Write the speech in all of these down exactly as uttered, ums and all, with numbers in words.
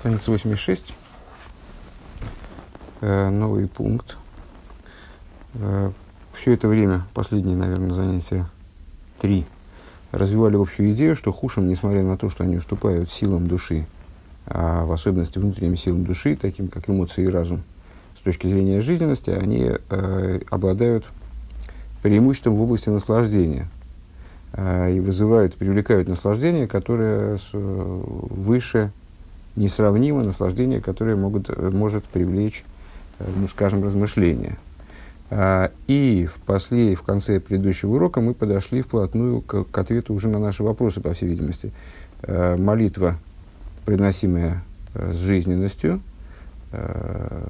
Страница восемьдесят шесть, новый пункт. Все это время, последние, наверное, занятия три, развивали общую идею, что Хушим, несмотря на то, что они уступают силам души, а в особенности внутренним силам души, таким как эмоции и разум, с точки зрения жизненности, они э, обладают преимуществом в области наслаждения э, и вызывают, привлекают наслаждение, которое с, выше несравнимо наслаждение, которое могут, может привлечь, э, ну, скажем, размышления. И в, после, в конце предыдущего урока мы подошли вплотную к, к ответу уже на наши вопросы, по всей видимости. Э, молитва, приносимая э, с жизненностью, э,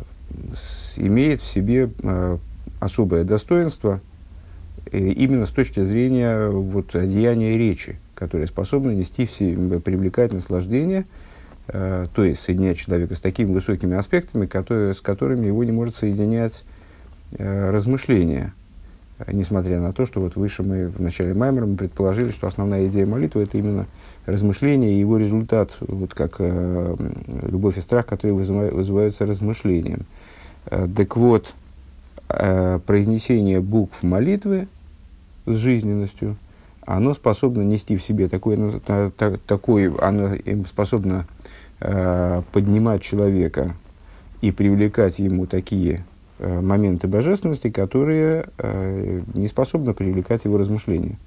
с, имеет в себе э, особое достоинство э, именно с точки зрения вот, одеяния речи, которая способна нести в себе, привлекать наслаждение, э, то есть соединять человека с такими высокими аспектами, которые, с которыми его не может соединять размышления, несмотря на то, что вот выше мы в начале Маймера мы предположили, что основная идея молитвы — это именно размышление и его результат, вот как э, любовь и страх, которые вызывают, вызываются размышлением. Э, так вот, э, произнесение букв молитвы с жизненностью, оно способно нести в себе такое, так, такое оно способно э, поднимать человека и привлекать ему такие моменты божественности, которые э, не способны привлекать его размышления.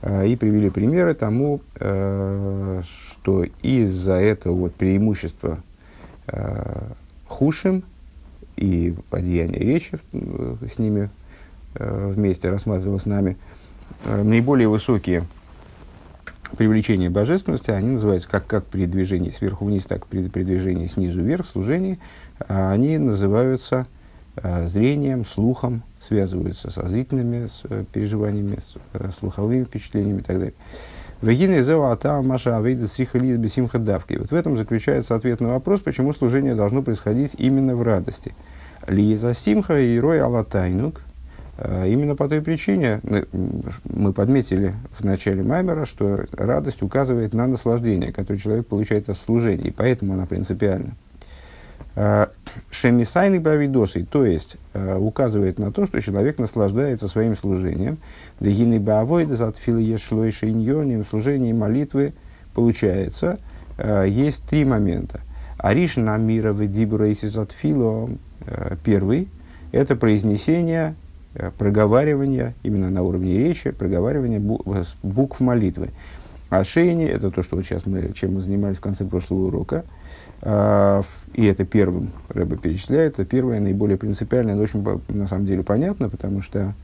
Э, и привели примеры тому, э, что из-за этого вот преимущества э, Хушим и одеяния речи э, с ними э, вместе рассматривалось нами, э, наиболее высокие привлечения божественности, они называются как, как при движении сверху вниз, так и при, при движении снизу вверх, служении, а они называются зрением, слухом, связываются со зрительными с переживаниями, с слуховыми впечатлениями и так далее. Вот в этом заключается ответ на вопрос, почему служение должно происходить именно в радости. Именно по той причине, мы подметили в начале Маймера, что радость указывает на наслаждение, которое человек получает от служения, и поэтому она принципиальна. Шемисайны бавидосы, то есть указывает на то, что человек наслаждается своим служением. Дегины бавойдес от филие шлойши иньоним, служение молитвы получается. Есть три момента. Аришна мира вдибурейсис от фило. Первый – это произнесение, проговаривание, именно на уровне речи, проговаривание букв молитвы. Ашейни – это то, что вот сейчас мы, чем мы занимались в конце прошлого урока. И это первым Рэбе перечисляет, это первое, наиболее принципиальное, но очень, на самом деле, понятно, потому что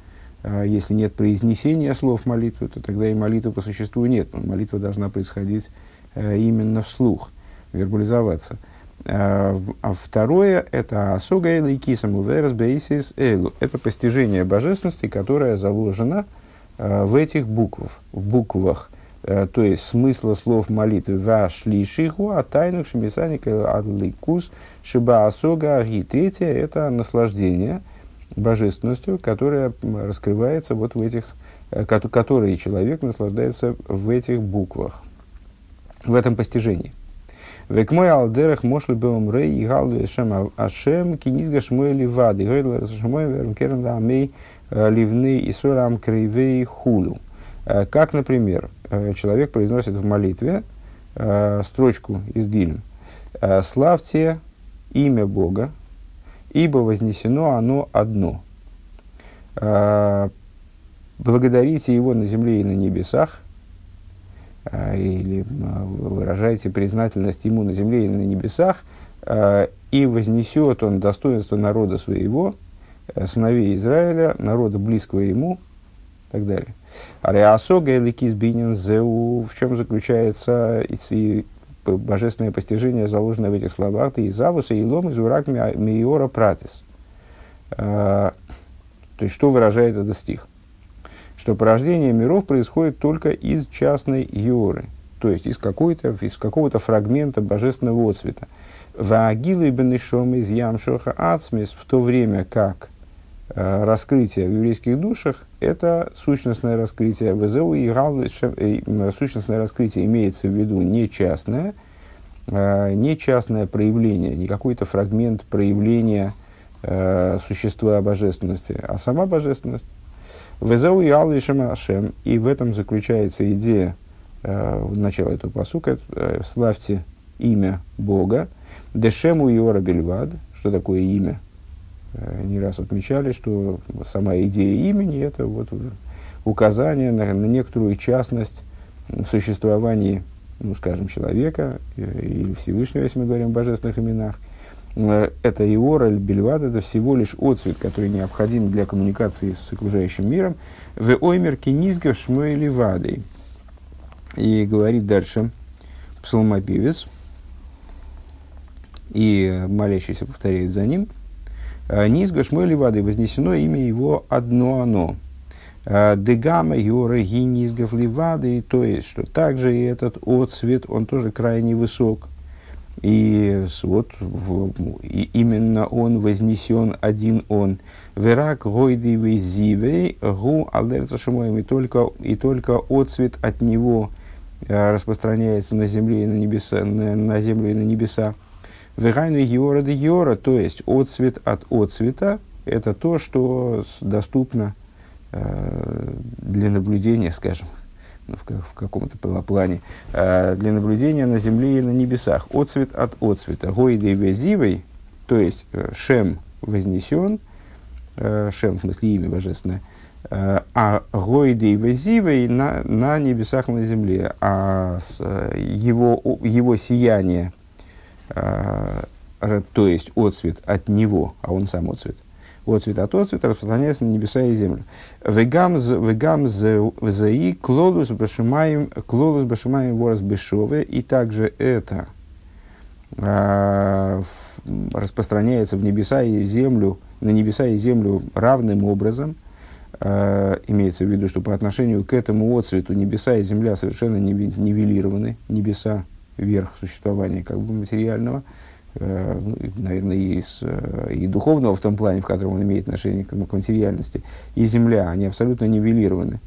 если нет произнесения слов молитвы, то тогда и молитвы по существу нет. Молитва должна происходить именно вслух, вербализоваться. А второе – это «асога элэй кисам уверс бейсис элу». Это постижение божественности, которое заложено в этих буквах, в буквах. То есть смысла слов молитвы «ваш лишиху, а тайну шемисаник адликус шиба асога аги». Третье – это наслаждение божественностью, которое раскрывается вот в этих, которой человек наслаждается в этих буквах, в этом постижении. «Век мой алдерах мошлы беум рей и галду эшем ашем кинизга шмой ливады гойдла шмой верм керн дамей ливны и солям кривей хулю». Как, например, человек произносит в молитве э, строчку из Дилем: «Славьте имя Бога, ибо вознесено оно одно. Э, благодарите Его на земле и на небесах», э, или э, выражайте признательность Ему на земле и на небесах, э, «и вознесет Он достоинство народа своего, э, сыновей Израиля, народа близкого Ему», и так далее. Ариасога или кизбинин зеу, в чем заключается и божественное постижение, заложенное в этих словах, и завуса, и лом, и зурак миора пратис. То есть, что выражает этот стих? Что порождение миров происходит только из частной йоры, то есть из, какой-то, из какого-то фрагмента божественного отцвета. Ваагилу и бенешом из ямшоха ацмис, в то время как раскрытие в еврейских душах – это сущностное раскрытие. Сущностное раскрытие имеется в виду не частное, э, не частное проявление, не какой-то фрагмент проявления э, существа божественности, а сама божественность. «Везеу и алла и шема ашем». И в этом заключается идея э, начала этого пасука. «Славьте имя Бога». «Дешему йора бельвад». Что такое имя? Не раз отмечали, что сама идея имени – это вот указание на, на некоторую частность в существовании, ну, скажем, человека или Всевышнего, если мы говорим о божественных именах. Это иора или бельвад – это всего лишь отцвет, который необходим для коммуникации с окружающим миром. «Ве оймер кинизгев шмуэли вадой». И говорит дальше псалмопевец, и молящийся повторяет за ним. «Низга шмуэли вады, вознесено имя его одно оно. Дегама юраги низгов ливады», то есть, что также и этот отцвет, он тоже крайне высок. И вот и именно он вознесен, один он. «Верак гойды визивей гу алерца шумоем», и только, и только отцвет от него распространяется на земле и на небеса, на, на землю и на небеса. «Вегайну йора де йора», то есть отцвет от отцвета, это то, что доступно э, для наблюдения, скажем, ну, в, в каком-то плане, э, для наблюдения на земле и на небесах. Отцвет от отцвета. «Гойдей везивой», то есть «шем» вознесен, э, «шем» в смысле имя божественное, э, а «гойдей везивой» на, на небесах, на земле, а с, его, его сияние, Uh, то есть отцвет от него, а он сам отцвет, отцвет от отцвета распространяется на небеса и землю. «Вегам заи клолус башимаем клолус башимаем ворос бешове», и также это uh, распространяется в небеса и землю, на небеса и землю равным образом. Uh, имеется в виду, что по отношению к этому отцвету небеса и земля совершенно нивелированы, небеса верх существования как бы материального, э, наверное, и, с, э, и духовного в том плане, в котором он имеет отношение к, к материальности, и земля, они абсолютно нивелированы.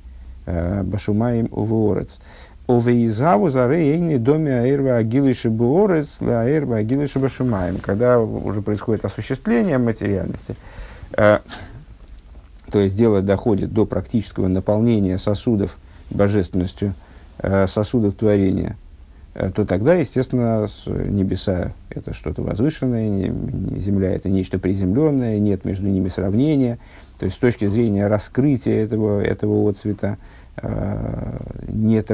«Башумаем овеорец». «Овеизаву зареейны доме аэрва агилыши буорец, аэрва агилыши башумаем». Когда уже происходит осуществление материальности, э, то есть дело доходит до практического наполнения сосудов божественностью, э, сосудов творения, то тогда, естественно, небеса – это что-то возвышенное, земля – это нечто приземленное, нет между ними сравнения. То есть, с точки зрения раскрытия этого, этого отцвета, нет,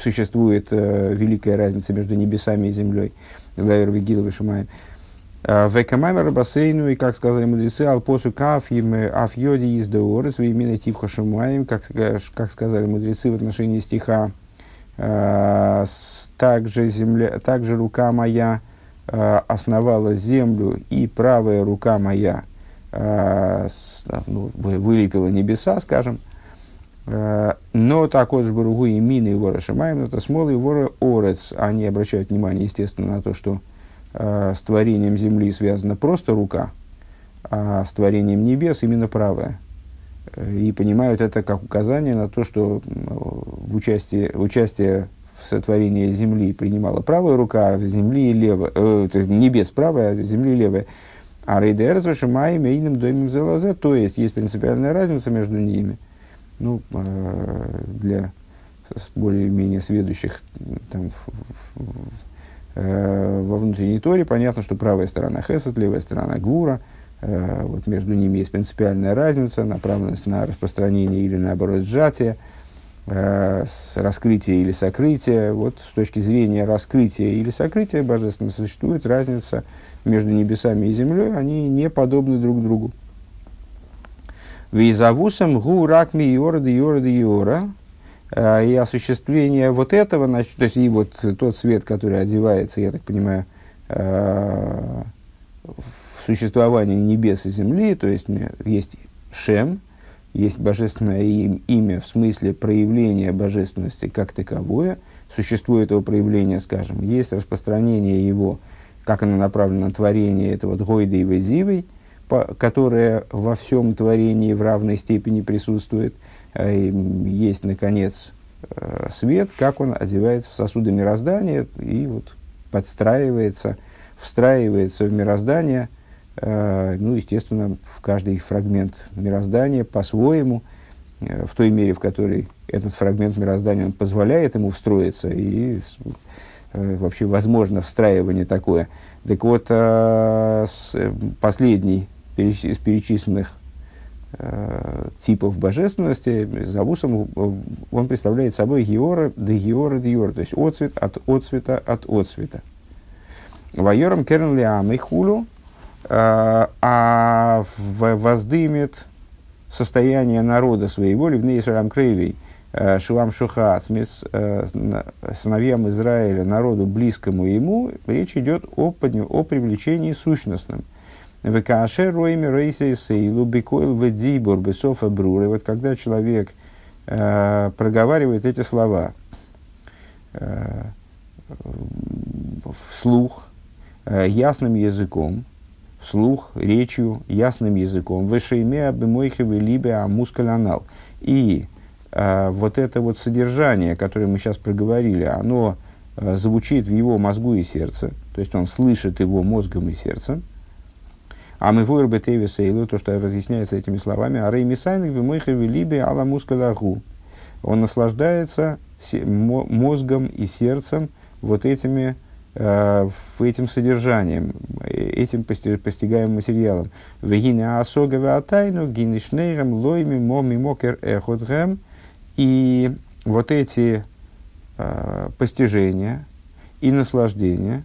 существует великая разница между небесами и землей. «Векамаймер бассейну», и, как сказали мудрецы, «алпосук афьем афьоди из деорес, веймина тивха шумаем», как сказали мудрецы в отношении стиха, «Также, земля, также рука моя э, основала землю, и правая рука моя э, с, ну, вылепила небеса», скажем. «Но такой же баругу и мины и вора шимаем, но это смол и вора орец». Они обращают внимание, естественно, на то, что э, с творением земли связана просто рука, а с творением небес именно правая. И понимают это как указание на то, что в участие, участие в сотворении земли принимала правая рука, а в земли левая, э, небес правая, а в земли левая. А рейдер звешимаем и иным доимем зелазе, то есть есть принципиальная разница между ними. Ну, для более-менее сведущих там, в, в, в, во внутренней торе понятно, что правая сторона хесед, левая сторона гвура. Вот между ними есть принципиальная разница, направленность на распространение или, наоборот, сжатие, э, раскрытие или сокрытие. Вот с точки зрения раскрытия или сокрытия божественного существует разница между небесами и землей, они не подобны друг другу. «Визавусам гу ракми йора де йора де йора». И осуществление вот этого, значит, то есть и вот тот свет, который одевается, я так понимаю, э, в существование небес и земли, то есть есть Шем, есть божественное им, имя в смысле проявления божественности как таковое, существо этого проявления, скажем, есть распространение его, как оно направлено на творение, это вот Гойда и Везивой, которое во всем творении в равной степени присутствует, есть, наконец, свет, как он одевается в сосуды мироздания, и вот подстраивается, встраивается в мироздание, э, ну, естественно, в каждый фрагмент мироздания по-своему, э, в той мере, в которой этот фрагмент мироздания он позволяет ему встроиться, и э, вообще возможно встраивание такое. Так вот, э, последний переч- из перечисленных э, типов божественности, Завусом, он представляет собой геора, де геора, де геора, то есть отцвет от отцвета от отцвета. Вайором керн лиам и хулю, а воздымет состояние народа своего, ливней Исраилам крейвей, шуам шухацмис, сыновьям Израиля, народу близкому ему, речь идет о, о привлечении сущностным. Векааше роими рейсей сейлу бекойл вэдзибор бесофа бруры. Вот когда человек э, проговаривает эти слова э, вслух, ясным языком, вслух, речью, ясным языком, вышеймеа бемойхевы либе амускалянал. И э, вот это вот содержание, которое мы сейчас проговорили, оно э, звучит в его мозгу и сердце, то есть он слышит его мозгом и сердцем. А мы вырбы тевисейлу, то, что разъясняется этими словами, арей мисайник бемойхевы либе аламускаляргу. Он наслаждается мозгом и сердцем вот этими э, этим содержанием, этим постигаемым материалом. И вот эти э, постижения и наслаждения,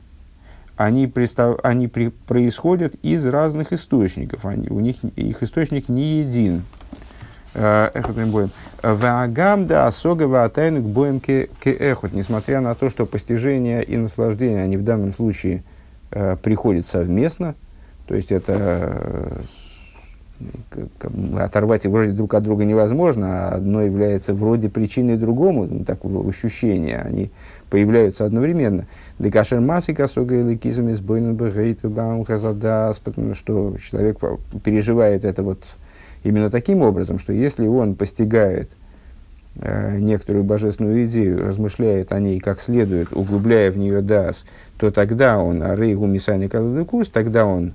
они, представ, они при, происходят из разных источников. Они, у них, их источник не един. Несмотря на то, что постижение и наслаждение, они в данном случае э, приходят совместно, то есть это э, оторвать их вроде друг от друга невозможно, а одно является вроде причиной другому, такого ощущения, они появляются одновременно. Потому что человек переживает это вот именно таким образом, что если он постигает э, некоторую божественную идею, размышляет о ней как следует, углубляя в нее даас, то тогда он, арейгу мисани кададыкус, тогда он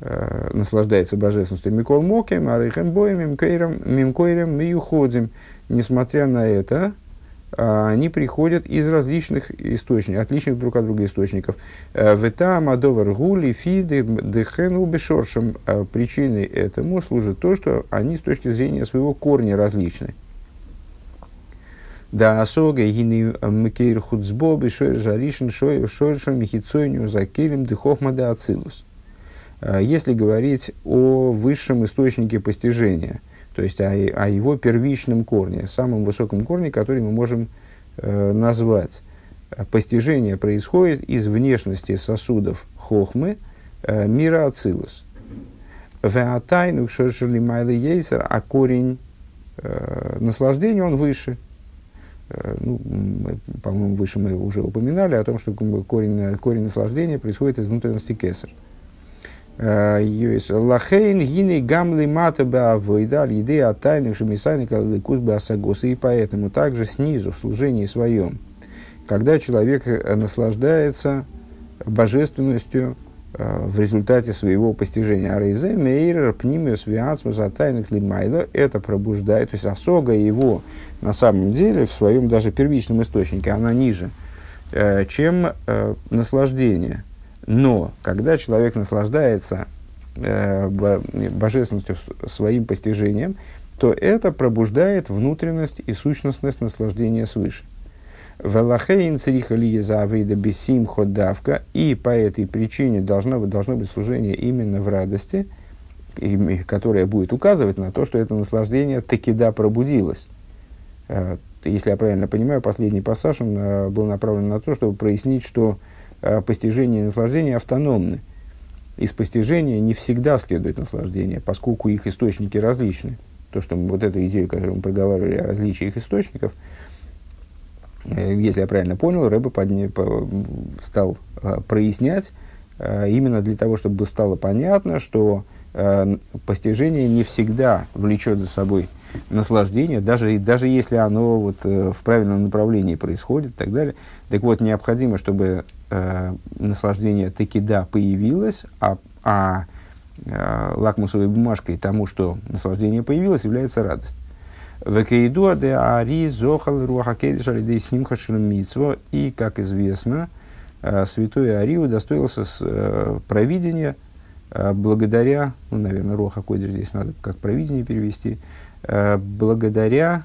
э, наслаждается божественностью. Микол мокем, арейхем боем, мимкойрем, миюходим. Несмотря на это, они приходят из различных источников, отличных друг от друга источников. Вета, мадовар, гули, фиды, дехен, убешоршем. Причиной этому служит то, что они с точки зрения своего корня различны. Да, асога, гини, мкейр, худсбоби, шойр, жаришен, шойршем, михицойню, закелем, дехохма, да, ацилус. Если говорить о высшем источнике постижения, то есть о, о его первичном корне, самом высоком корне, который мы можем э, назвать. Постижение происходит из внешности сосудов хохмы э, мира ацилус. А корень э, наслаждения, он выше. Э, ну, по-моему, выше мы уже упоминали о том, что корень, корень наслаждения происходит из внутренности кесер. Лахейн гини гамли мата баавойдаль идея тайных шумисайника лыкус басагоса. И поэтому также снизу в служении своем, когда человек наслаждается божественностью в результате своего постижения, арейзе мейрер пнимиус виансмус атайных лимайла, это пробуждает, то есть осога его на самом деле в своем даже первичном источнике она ниже, чем наслаждение. Но когда человек наслаждается э, божественностью, своим постижением, то это пробуждает внутренность и сущностность наслаждения свыше. И по этой причине должно, должно быть служение именно в радости, которое будет указывать на то, что это наслаждение такида пробудилось. Если я правильно понимаю, последний пассаж он был направлен на то, чтобы прояснить, что постижение и наслаждение автономны. Из постижения не всегда следует наслаждение, поскольку их источники различны. То, что мы, вот эту идею, которую мы проговаривали о различии их источников, если я правильно понял, Рэбе подня, стал прояснять именно для того, чтобы стало понятно, что постижение не всегда влечет за собой наслаждение, даже, даже если оно вот в правильном направлении происходит и так далее. Так вот, необходимо, чтобы э, наслаждение таки да появилось, а, а э, лакмусовой бумажкой тому, что наслаждение появилось, является радость. И, как известно, святой Ари удостоился провидения благодаря, ну, наверное, Роха Койдиш здесь надо как провидение перевести, благодаря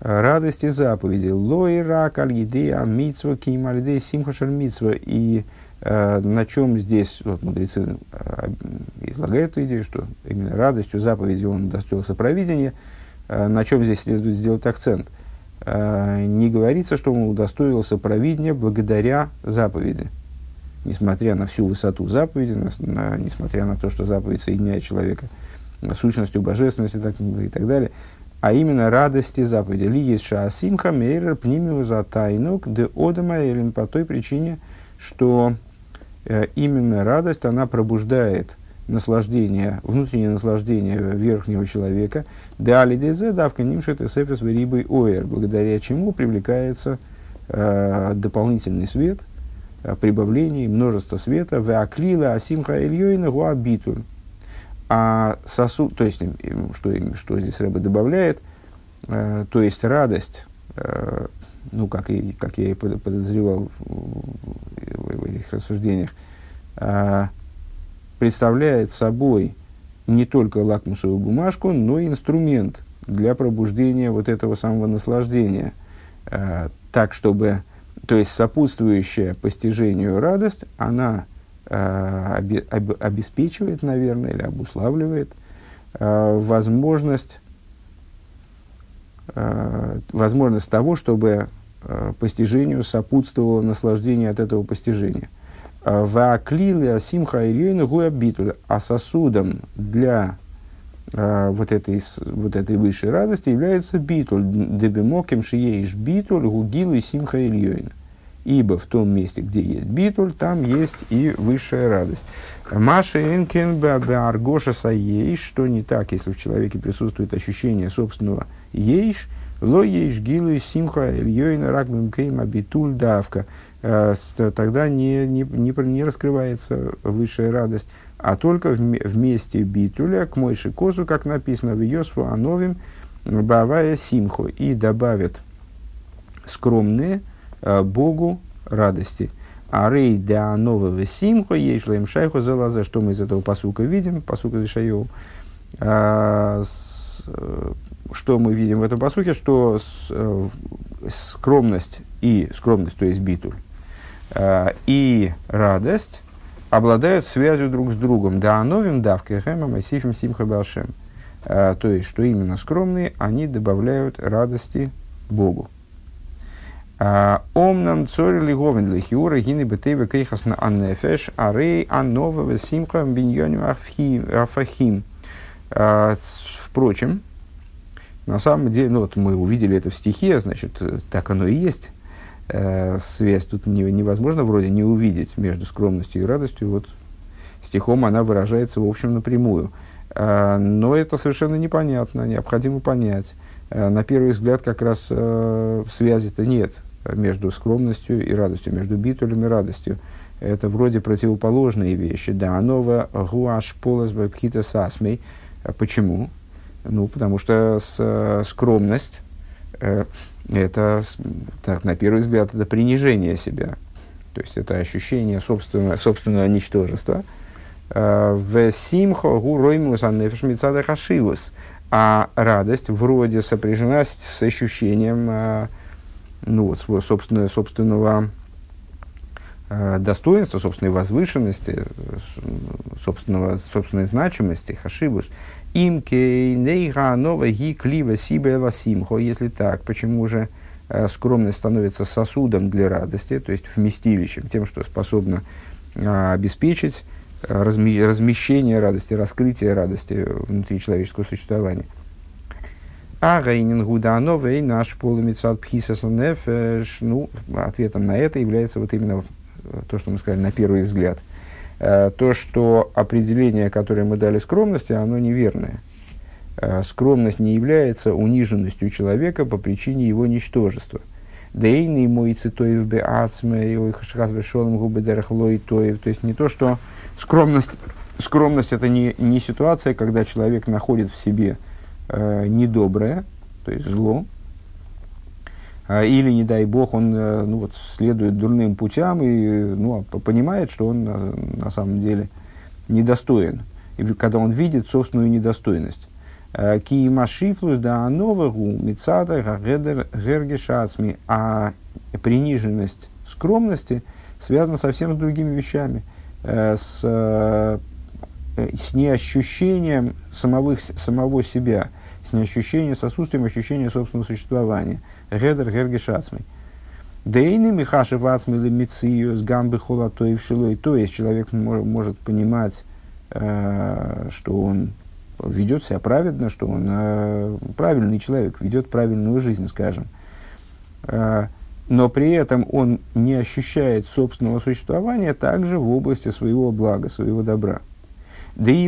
радости заповеди. Лоирак аль-гидея митсва ким аль-гидея симхашер митсва. И на чем здесь вот, мудрецы излагают эту идею, что именно радостью заповеди он удостоился провидения. На чем здесь следует сделать акцент? Не говорится, что он удостоился провидения благодаря заповеди. Несмотря на всю высоту заповеди, на, на, несмотря на то, что заповедь соединяет человека сущностью, божественностью так, и так далее, а именно радости заповеди. Ли есть шаасимха мейрер пнимиу за тайнук де одама элин, по той причине, что э, именно радость, она пробуждает наслаждение, внутреннее наслаждение верхнего человека, благодаря чему привлекается э, дополнительный свет, прибавление, множество света, а сосуд, то есть, что, что здесь Рэбе добавляет, э, то есть радость, э, ну, как, и, как я и подозревал в, в этих рассуждениях, э, представляет собой не только лакмусовую бумажку, но и инструмент для пробуждения вот этого самого наслаждения. Э, так, чтобы, то есть сопутствующая постижению радость, она э, обе, об, обеспечивает, наверное, или обуславливает э, возможность, э, возможность того, чтобы э, постижению сопутствовало наслаждение от этого постижения. А сосудом для э, вот, этой, вот этой высшей радости является битуль. Ибо в том месте, где есть битуль, там есть и высшая радость. Что не так, если в человеке присутствует ощущение собственного ейш, ло ейш гилу симха ильёйна рак бимкейма битуль давка. Тогда не, не, не раскрывается высшая радость, а только в, в месте битуля, к мойши козу, как написано, в Йосфу Ановим, бавая симху, и добавит скромные э, Богу радости. Арей да нового симху, ей шлаем шайху залаза, что мы из этого пасука видим, пасука Зишайова, э, э, что мы видим в этом пасуке, что с, э, скромность и скромность, то есть битуль, и радость обладают связью друг с другом. Да новим давкой хэмом и сифим симха башем. То есть, что именно скромные, они добавляют радости Богу. Ом нам цори лиговен лихиура гины бетеве кейхас на аннефеш арей ановове симха биньоним афахим. Впрочем, на самом деле, ну вот мы увидели это в стихе, значит, так оно и есть. Связь тут невозможно вроде не увидеть между скромностью и радостью. Вот стихом она выражается, в общем, напрямую. Но это совершенно непонятно, необходимо понять. На первый взгляд как раз связи-то нет между скромностью и радостью, между битулем и радостью. Это вроде противоположные вещи. Да, нова гуаш полос бабхита сасмей. Почему? Ну, потому что скромность... Это, так, на первый взгляд, это принижение себя. То есть, это ощущение собственного, собственного ничтожества. А радость вроде сопряжена с ощущением, ну, вот, собственного, собственного достоинства, собственной возвышенности, собственного, собственной значимости, хашибус. Если так, почему же скромность становится сосудом для радости, то есть вместилищем, тем, что способно обеспечить размещение радости, раскрытие радости внутри человеческого существования? Ну, ответом на это является вот именно то, что мы сказали на первый взгляд. То, что определение, которое мы дали скромности, оно неверное. Скромность не является униженностью человека по причине его ничтожества. Дейный мой цитоев бе ацме, ой хашхаз бешолом губы дерхлой тоев. То есть не то, что скромность, скромность это не, не ситуация, когда человек находит в себе э, недоброе, то есть зло, э, или, не дай бог, он э, ну, вот, следует дурным путям и ну, понимает, что он на, на самом деле недостоин, и когда он видит собственную недостойность. Киимашифлус да новагу мицада гагедер гергешацми. А приниженность скромности связана совсем с другими вещами, с, с неощущением самого, самого себя, с неощущением, с отсутствием ощущения собственного существования. Гедер гергешацми. Дейны михашевацми лемицию с гамбы холотой вшилой. То есть человек может понимать, что он ведет себя праведно, что он э, правильный человек, ведет правильную жизнь, скажем. Э, но при этом он не ощущает собственного существования также в области своего блага, своего добра. То есть,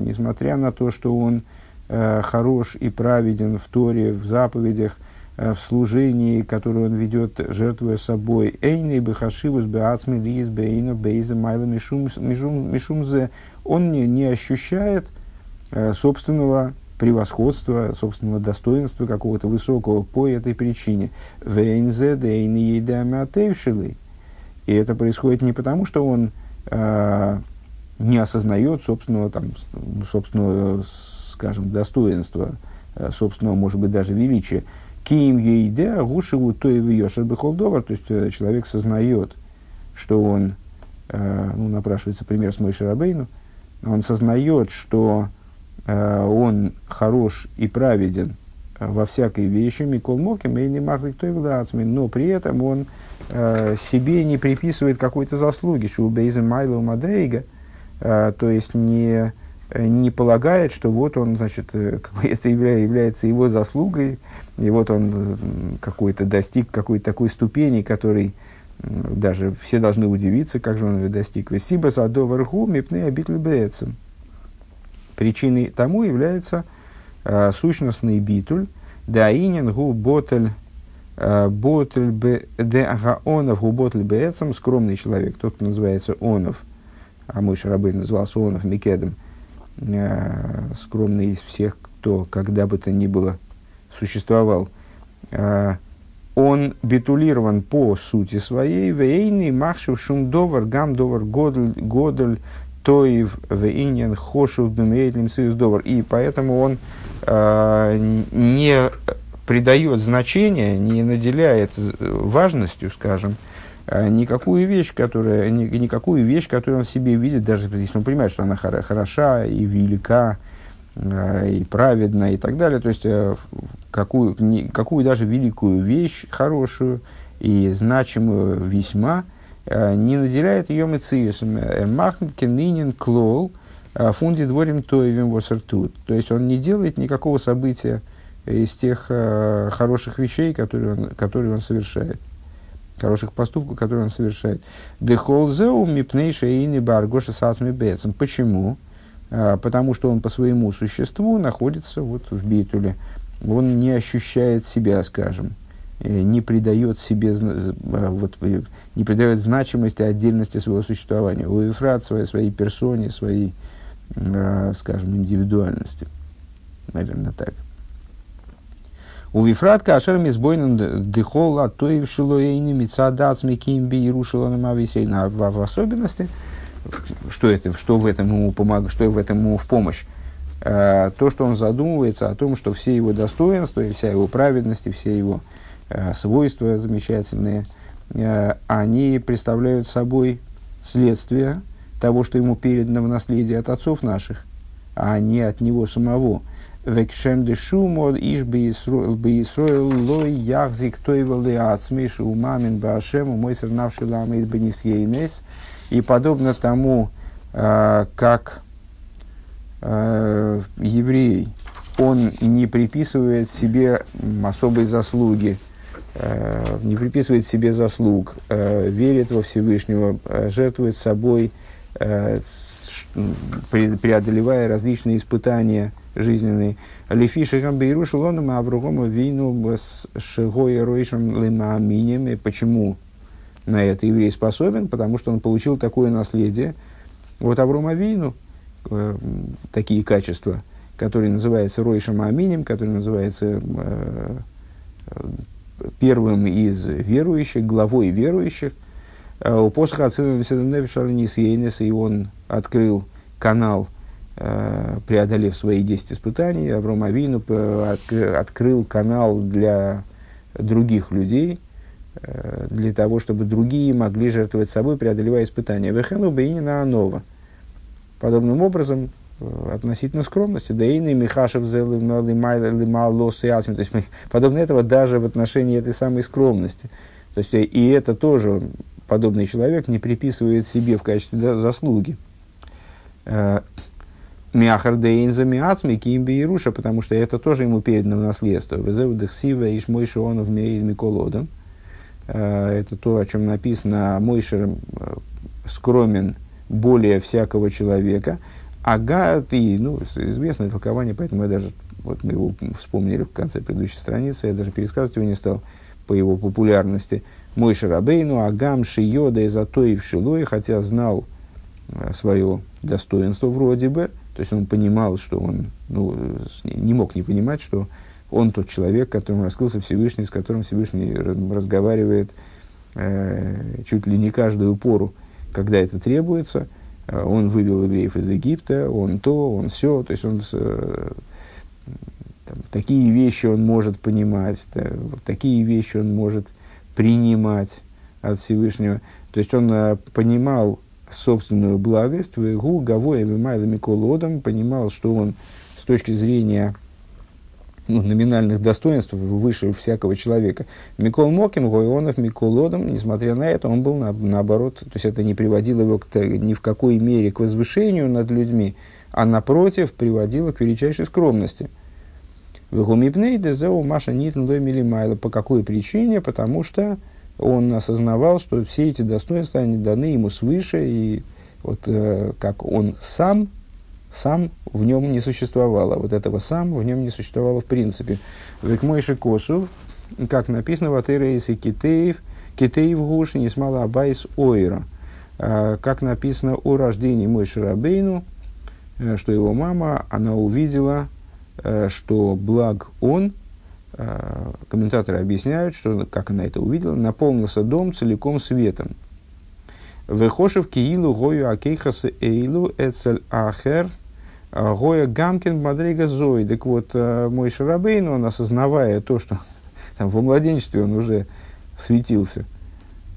несмотря на то, что он э, хорош и праведен в Торе, в заповедях, в служении, которое он ведет, жертвуя собой, он не, не ощущает э, собственного превосходства, собственного достоинства какого-то высокого по этой причине. И это происходит не потому, что он э, не осознает собственного, там, собственного, скажем, достоинства, собственного, может быть, даже величия. Ким ейде гушеву то и вьешер бехолдовар, то есть человек сознает, что он, э, ну, напрашивается пример с Моше Рабейну, он сознает, что э, он хорош и праведен во всякой вещи, микол моким, и не махзик то и влацмин, но при этом он э, себе не приписывает какой-то заслуги, что у бейзен майло мадрейга, э, то есть не... не полагает, что вот он, значит, это является его заслугой, и вот он какой-то достиг какой-то такой ступени, которой даже все должны удивиться, как же он ее достиг. Причиной тому является э, сущностный битуль, да инингу ботель ботель бе деагаонов губотль беэцем, скромный человек, тот, кто называется онов, а Моше Рабейну назывался онов микедом, скромный из всех, кто когда бы то ни было существовал, он битулирован по сути своей, вейный махшев шум довар гам довар годль тоев вейнен хошев бемеетлим союз довар, и поэтому он не придает значения, не наделяет важностью, скажем, никакую вещь, которая, никакую вещь, которую он в себе видит, даже если он понимает, что она хороша и велика, и праведна, и так далее. То есть, какую, какую даже великую вещь, хорошую и значимую весьма, не наделяет ее мециусом. Махнкенинин клол фунди дворим тоевим восертут. То есть, он не делает никакого события из тех хороших вещей, которые он, которые он совершает. Хороших поступков, которые он совершает. Почему? Потому что он по своему существу находится вот в битуле. Он не ощущает себя, скажем, не придает себе, вот, не придает значимости отдельности своего существования. У Ефрат своей, своей персоне, своей, скажем, индивидуальности. Наверное, так. У Вифратка Ашерами сбойным дыхола тоев шилоэйни мицадацми кимби и рушиланом ависейна. В особенности, что, это, что, в этом ему помог, что в этом ему в помощь, э, то, что он задумывается о том, что все его достоинства, и вся его праведность, и все его э, свойства замечательные, э, они представляют собой следствие того, что ему передано в наследие от отцов наших, а не от него самого. И подобно тому, как еврей, он не приписывает себе особой заслуги, не приписывает себе заслуг, верит во Всевышнего, жертвует собой, преодолевая различные испытания жизненный. Лифи шигам бейру шелоном авругом вину с шигой ройшем лимааминем. Почему на это еврей способен? Потому что он получил такое наследие. Вот Авраам авину, э, такие качества, которые называются ройшем аминем, которые называются э, первым из верующих, главой верующих. У посоха Ацилус Нефиш, и он открыл канал, преодолев свои десять испытаний. Авраам авину открыл канал для других людей, для того, чтобы другие могли жертвовать собой, преодолевая испытания. Вехену бейнина анова. Подобным образом, относительно скромности, да и михашев зелималос и асми. То есть, подобно этого даже в отношении этой самой скромности. То есть, и это тоже подобный человек не приписывает себе в качестве, да, заслуги. Мяхар дейнза миацми кимби ируша, потому что это тоже ему передано в наследство. Везевдехсива иш мой шионов меид миколодом. Это то, о чем написано: Мойшер скромен более всякого человека. Ага, и, ну, известное толкование, поэтому я даже, вот мы его вспомнили в конце предыдущей страницы, я даже пересказывать его не стал по его популярности. Моше Рабейну, агам шиёда и затоив шилой, хотя знал свое достоинство вроде бы, то есть он понимал, что он, ну, не мог не понимать, что он тот человек, которому раскрылся Всевышний, с которым Всевышний разговаривает э, чуть ли не каждую пору, когда это требуется. Он вывел евреев из Египта, он то, он все, то есть он там, такие вещи он может понимать, да, такие вещи он может принимать от Всевышнего. То есть он ä, понимал собственную благость, вегу гавоем и майлами колодом, понимал, что он с точки зрения, ну, номинальных достоинств выше всякого человека. Микол Моким, Гойонов, Миколодом, несмотря на это, он был на, наоборот, то есть это не приводило его к, ни в какой мере к возвышению над людьми, а напротив, приводило к величайшей скромности. По какой причине? Потому что он осознавал, что все эти достоинства, они даны ему свыше, и вот э, как он сам, сам в нем не существовало. Вот этого сам в нем не существовало в принципе. Векмойши косов, как написано, ватерейс и китеев, китеев гуш, несмала абайс ойра. Как написано о рождении Моше Рабейну, что его мама, она увидела, что благ он. Комментаторы объясняют, что, как она это увидела, наполнился дом целиком светом. Вехошев киилу гою акейхаса эйлу эцель ахер гоя гамкин мадрига зои. Так вот, Моше Рабейну, он, осознавая то, что там, во младенчестве он уже светился,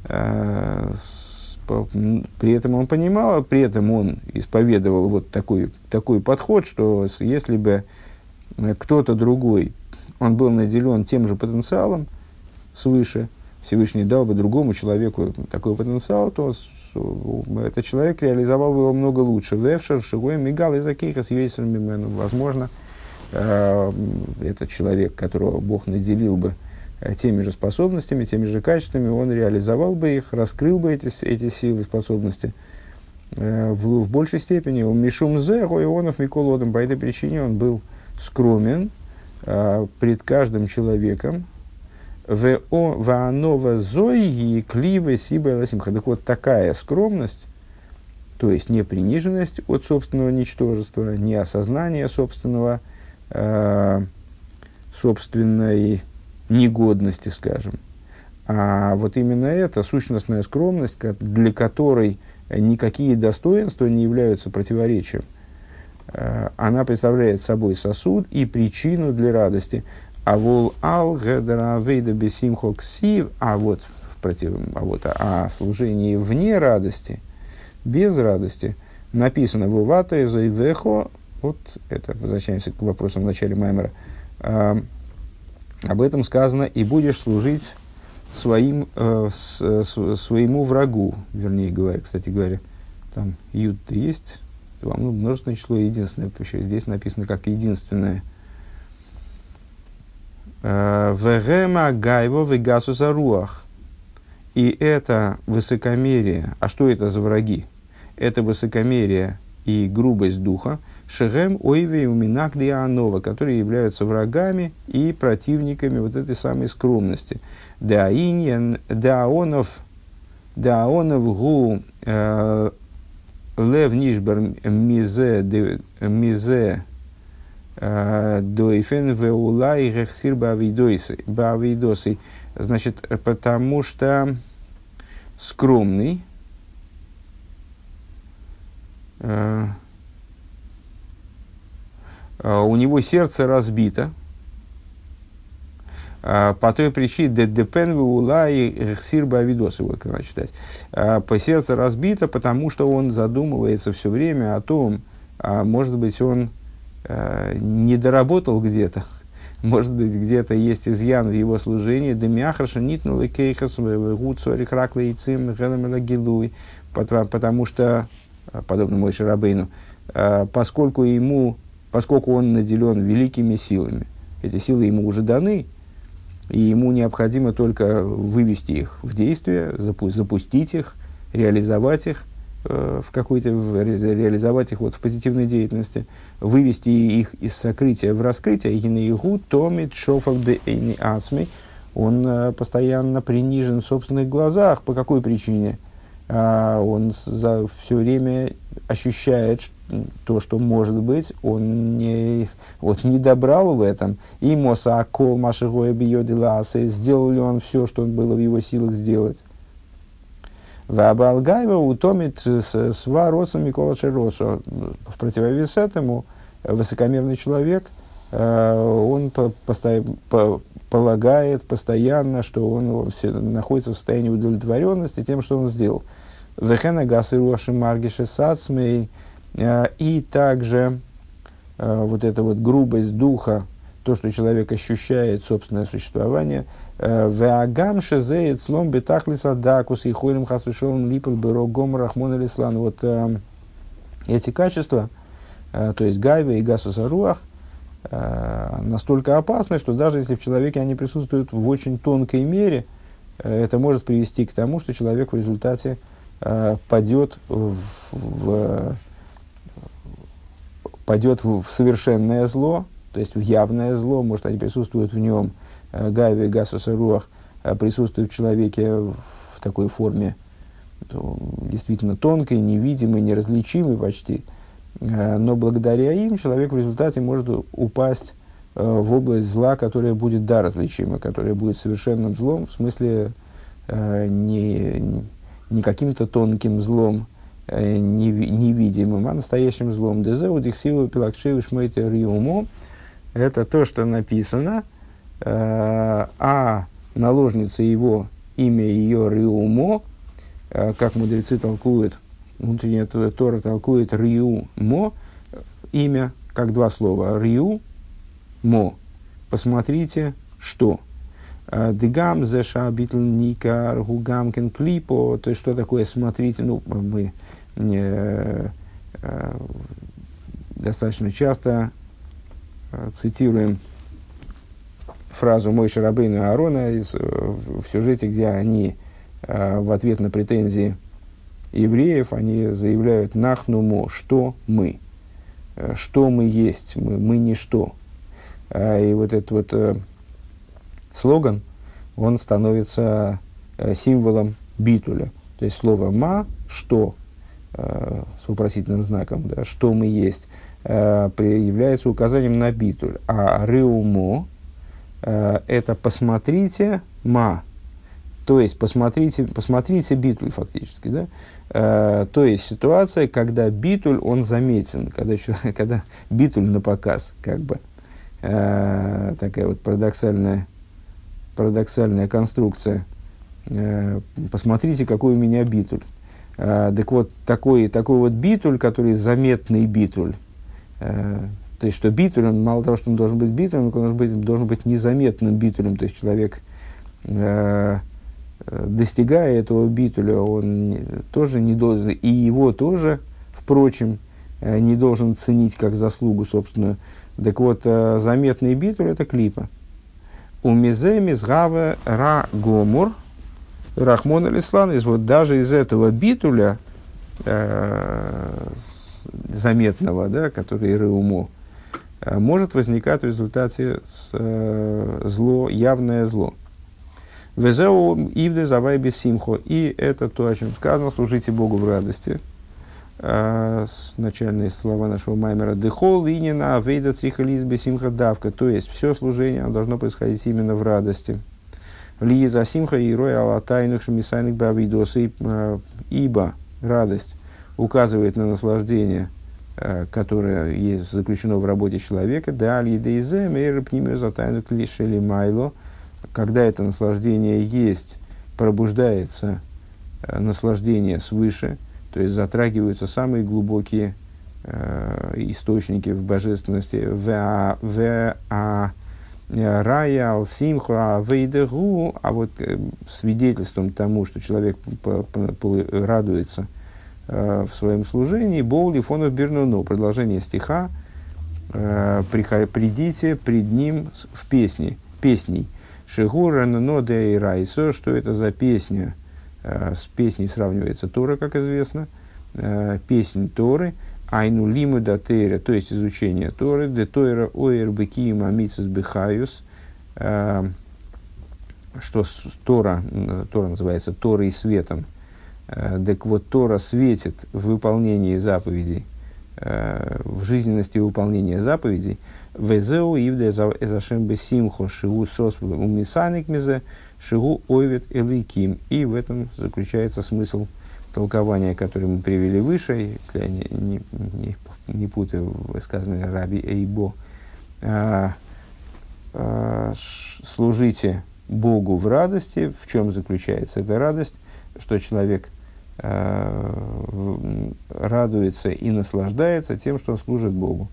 при этом он понимал, при этом он исповедовал вот такой, такой подход, что если бы кто-то другой, он был наделен тем же потенциалом свыше, Всевышний дал бы другому человеку такой потенциал, то этот человек реализовал бы его много лучше. Вевшер, Шигой, Мигал, Изакейха, Сьюисер, Мимену. Возможно, этот человек, которого Бог наделил бы теми же способностями, теми же качествами, он реализовал бы их, раскрыл бы эти, эти силы, способности в, в большей степени. У Мишумзе, Гоионов, Миколодом, по этой причине он был скромен пред каждым человеком. Так вот, такая скромность, то есть не приниженность от собственного ничтожества, не осознание собственного, э, собственной негодности, скажем, а вот именно эта сущностная скромность, для которой никакие достоинства не являются противоречием, э, она представляет собой сосуд и причину для радости. А вот в против, а вот о служении вне радости, без радости, написано вовато из Ивехо. Вот это возвращаемся к вопросам в начале Маймера. А, об этом сказано: и будешь служить своим, э, с, с, своему врагу, вернее говоря, кстати говоря, там ют есть, вам, ну, множественное число, единственное, еще здесь написано как единственное. Вегема гайво вегасу заруах. И это высокомерие. А что это за враги? Это высокомерие и грубость духа. Шехем, Ойве, Уминак, Дианова, которые являются врагами и противниками вот этой самой скромности. Даиньян, Даонов, Даонов Гу, Лев Нишбар, Мизе, Мизе, Дойфен, Веулай, Рехсир, Бавидосы. Значит, потому что скромный, Uh, uh, у него сердце разбито uh, по той причине, вот как надо читать, uh, по сердце разбито, потому что он задумывается все время о том, а может быть он uh, не доработал где-то, может быть где-то есть изъян в его служении, потому что подобно Моше Рабейну, поскольку, ему, поскольку он наделен великими силами. Эти силы ему уже даны, и ему необходимо только вывести их в действие, запу- запустить их, реализовать их, э, в какой-то, в, реализовать их вот в позитивной деятельности, вывести их из сокрытия в раскрытие. Гинейгу томит шофак де эйни ацми. Он э, постоянно принижен в собственных глазах. По какой причине? Uh, он за все время ощущает то, что, может быть, он не, вот, не добрал в этом. И мосакол машего биодиласы, сделал ли он все, что было в его силах сделать. Вабалгайва утомит сва родца Микола Шеросо. В противовес этому высокомерный человек, uh, он по, посто, по, полагает постоянно, что он, он все, находится в состоянии удовлетворенности тем, что он сделал. И также вот эта вот грубость духа, то, что человек ощущает собственное существование. Вот эти качества, то есть гайва и гасусаруах, настолько опасны, что даже если в человеке они присутствуют в очень тонкой мере, это может привести к тому, что человек в результате э, падет, в, в, падет в совершенное зло, то есть в явное зло, может они присутствуют в нем, э, гайве, гасус и руах, э, присутствуют в человеке в такой форме, то, действительно тонкой, невидимой, неразличимой почти. Но благодаря им человек в результате может упасть э, в область зла, которая будет да, различима, которая будет совершенным злом, в смысле э, не, не каким-то тонким злом, э, не, невидимым, а настоящим злом. Это то, что написано, э, а наложница его, имя ее Риумо, э, как мудрецы толкуют, внутренняя Тора толкует Рью Мо, имя, как два слова. Рью Мо. Посмотрите, что. Дегам зеша битл никар гугамкин клипо. То есть, что такое смотрите? Ну, мы э, э, достаточно часто цитируем фразу Моше Рабейну и Аарона из, в сюжете, где они э, в ответ на претензии евреев, они заявляют «нахнумо», что мы, что мы есть, мы, мы ничто. И вот этот вот э, слоган, он становится символом битуля. То есть слово «ма», «что», э, с вопросительным знаком, да, «что мы есть», э, является указанием на битуль. А «реумо» э, – это «посмотрите», «ма». То есть, посмотрите, посмотрите битуль фактически, да? Э, то есть, ситуация, когда битуль, он заметен, когда, когда битуль на показ, как бы. Э, такая вот парадоксальная, парадоксальная конструкция. Э, посмотрите, какой у меня битуль. Э, так вот, такой, такой вот битуль, который заметный битуль. Э, то есть, что битуль, он мало того, что он должен быть битулем, он должен быть, должен быть незаметным битулем. То есть, человек... Э, достигая этого битуля, он тоже не должен, и его тоже, впрочем, не должен ценить как заслугу собственную. Так вот, заметный битуль – это клипа. «Умизе мизгава ра гомур рахмон алислан». Даже из этого битуля, э, заметного, да, который реумо, может возникать в результате зло, явное зло. И это то, о чем сказано, служите Богу в радости. Начальные слова нашего Маймера. То есть, все служение должно происходить именно в радости. Ибо радость указывает на наслаждение, которое есть заключено в работе человека. Когда это наслаждение есть, пробуждается наслаждение свыше, то есть затрагиваются самые глубокие э, источники в божественности. А вот свидетельством тому, что человек радуется э, в своем служении, Бол Лифонов Бернуно, продолжение стиха, э, «Придите пред ним в песни, песней». Шигура ноде и райсо, что это за песня? С песней сравнивается Тора, как известно, песнь Торы, айну лиму да тейра, то есть изучение Торы, де тойра ойр беки мамицис бехаюс, что Тора, Тора называется Торой и светом, так вот Тора светит в выполнении заповедей, в жизненности выполнения заповедей, везеу ивде эзашем бесимхо шигу сос умисаник мизе, Шигу ойвет эликим. И в этом заключается смысл толкования, которое мы привели выше, если я не, не, не, не путаю высказывание Раби Эйбо. А, а, служите Богу в радости. В чем заключается эта радость? Что человек а, радуется и наслаждается тем, что он служит Богу.